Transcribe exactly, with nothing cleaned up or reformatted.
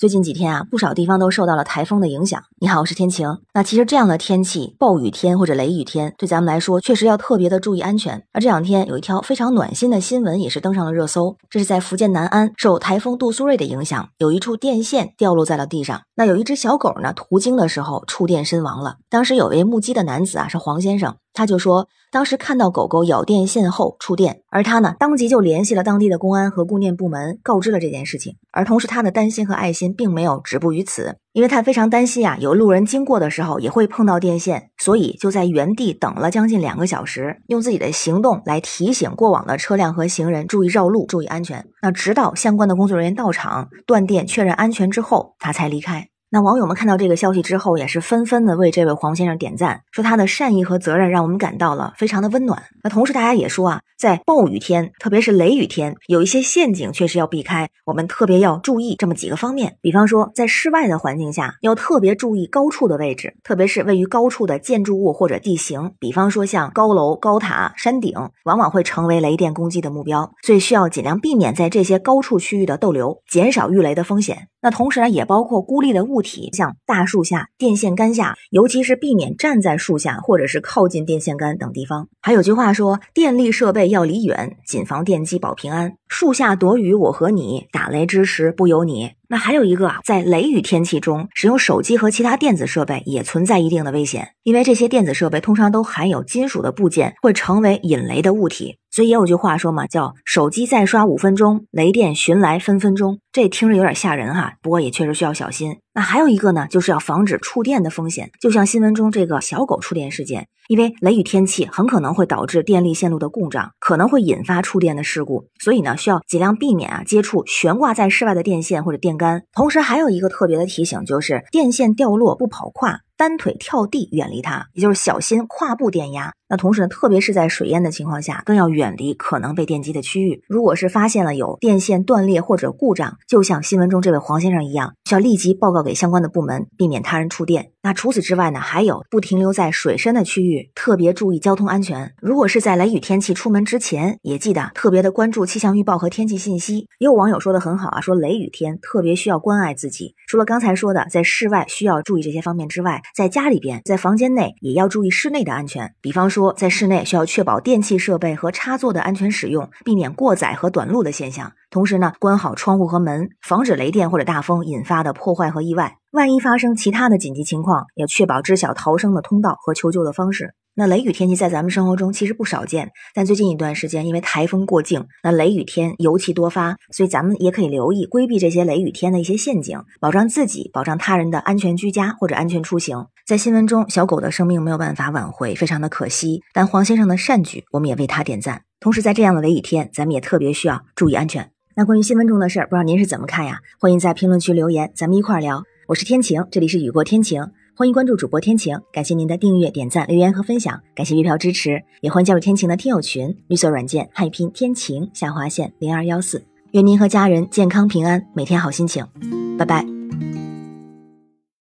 最近几天啊，不少地方都受到了台风的影响。你好，我是天晴。那其实这样的天气，暴雨天或者雷雨天，对咱们来说确实要特别的注意安全。而这两天有一条非常暖心的新闻也是登上了热搜，这是在福建南安，受台风杜苏芮的影响，有一处电线掉落在了地上。那有一只小狗呢，途经的时候触电身亡了。当时有位目击的男子啊，是黄先生。他就说当时看到狗狗咬电线后触电，而他呢当即就联系了当地的公安和供电部门，告知了这件事情。而同时他的担心和爱心并没有止步于此，因为他非常担心啊，有路人经过的时候也会碰到电线，所以就在原地等了将近两个小时，用自己的行动来提醒过往的车辆和行人注意绕路，注意安全。那直到相关的工作人员到场断电确认安全之后，他才离开。那网友们看到这个消息之后，也是纷纷的为这位黄先生点赞，说他的善意和责任让我们感到了非常的温暖。那同时大家也说啊，在暴雨天特别是雷雨天，有一些陷阱确实要避开，我们特别要注意这么几个方面。比方说在室外的环境下，要特别注意高处的位置，特别是位于高处的建筑物或者地形，比方说像高楼、高塔、山顶，往往会成为雷电攻击的目标，所以需要尽量避免在这些高处区域的逗留，减少遇雷的风险。那同时呢，也包括孤立的物体，像大树下、电线杆下，尤其是避免站在树下或者是靠近电线杆等地方。还有句话说，电力设备要离远，谨防电击保平安。树下躲雨我和你，打雷之时不由你。那还有一个啊，在雷雨天气中，使用手机和其他电子设备也存在一定的危险，因为这些电子设备通常都含有金属的部件，会成为引雷的物体。所以也有句话说嘛，叫手机再刷五分钟，雷电寻来分分钟。这听着有点吓人哈，不过也确实需要小心。那还有一个呢，就是要防止触电的风险，就像新闻中这个小狗触电事件，因为雷雨天气很可能会导致电力线路的故障，可能会引发触电的事故，所以呢，需要尽量避免啊接触悬挂在室外的电线或者电杆。同时还有一个特别的提醒，就是电线掉落不跑胯，单腿跳地远离它，也就是小心跨步电压。那同时呢，特别是在水淹的情况下，更要远离可能被电击的区域。如果是发现了有电线断裂或者故障，就像新闻中这位黄先生一样，需要立即报告给相关的部门，避免他人触电。那除此之外呢，还有不停留在水深的区域，特别注意交通安全。如果是在雷雨天气出门之前，也记得特别的关注气象预报和天气信息。也有网友说的很好啊，说雷雨天特别需要关爱自己，除了刚才说的在室外需要注意这些方面之外，在家里边，在房间内也要注意室内的安全。比方说在室内需要确保电器设备和插座的安全使用，避免过载和短路的现象。同时呢，关好窗户和门，防止雷电或者大风引发的破坏和意外。万一发生其他的紧急情况，也确保知晓逃生的通道和求救的方式。那雷雨天气在咱们生活中其实不少见，但最近一段时间因为台风过境，那雷雨天尤其多发，所以咱们也可以留意规避这些雷雨天的一些陷阱，保障自己保障他人的安全居家或者安全出行。在新闻中，小狗的生命没有办法挽回，非常的可惜，但黄先生的善举我们也为他点赞。同时在这样的雷雨天，咱们也特别需要注意安全。那关于新闻中的事儿，不知道您是怎么看呀？欢迎在评论区留言，咱们一块儿聊。我是天晴，这里是雨过天晴，欢迎关注主播天晴，感谢您的订阅、点赞、留言和分享，感谢月票支持，也欢迎加入天晴的听友群，绿色软件汉语拼天晴下划线零二一四，愿您和家人健康平安，每天好心情，拜拜。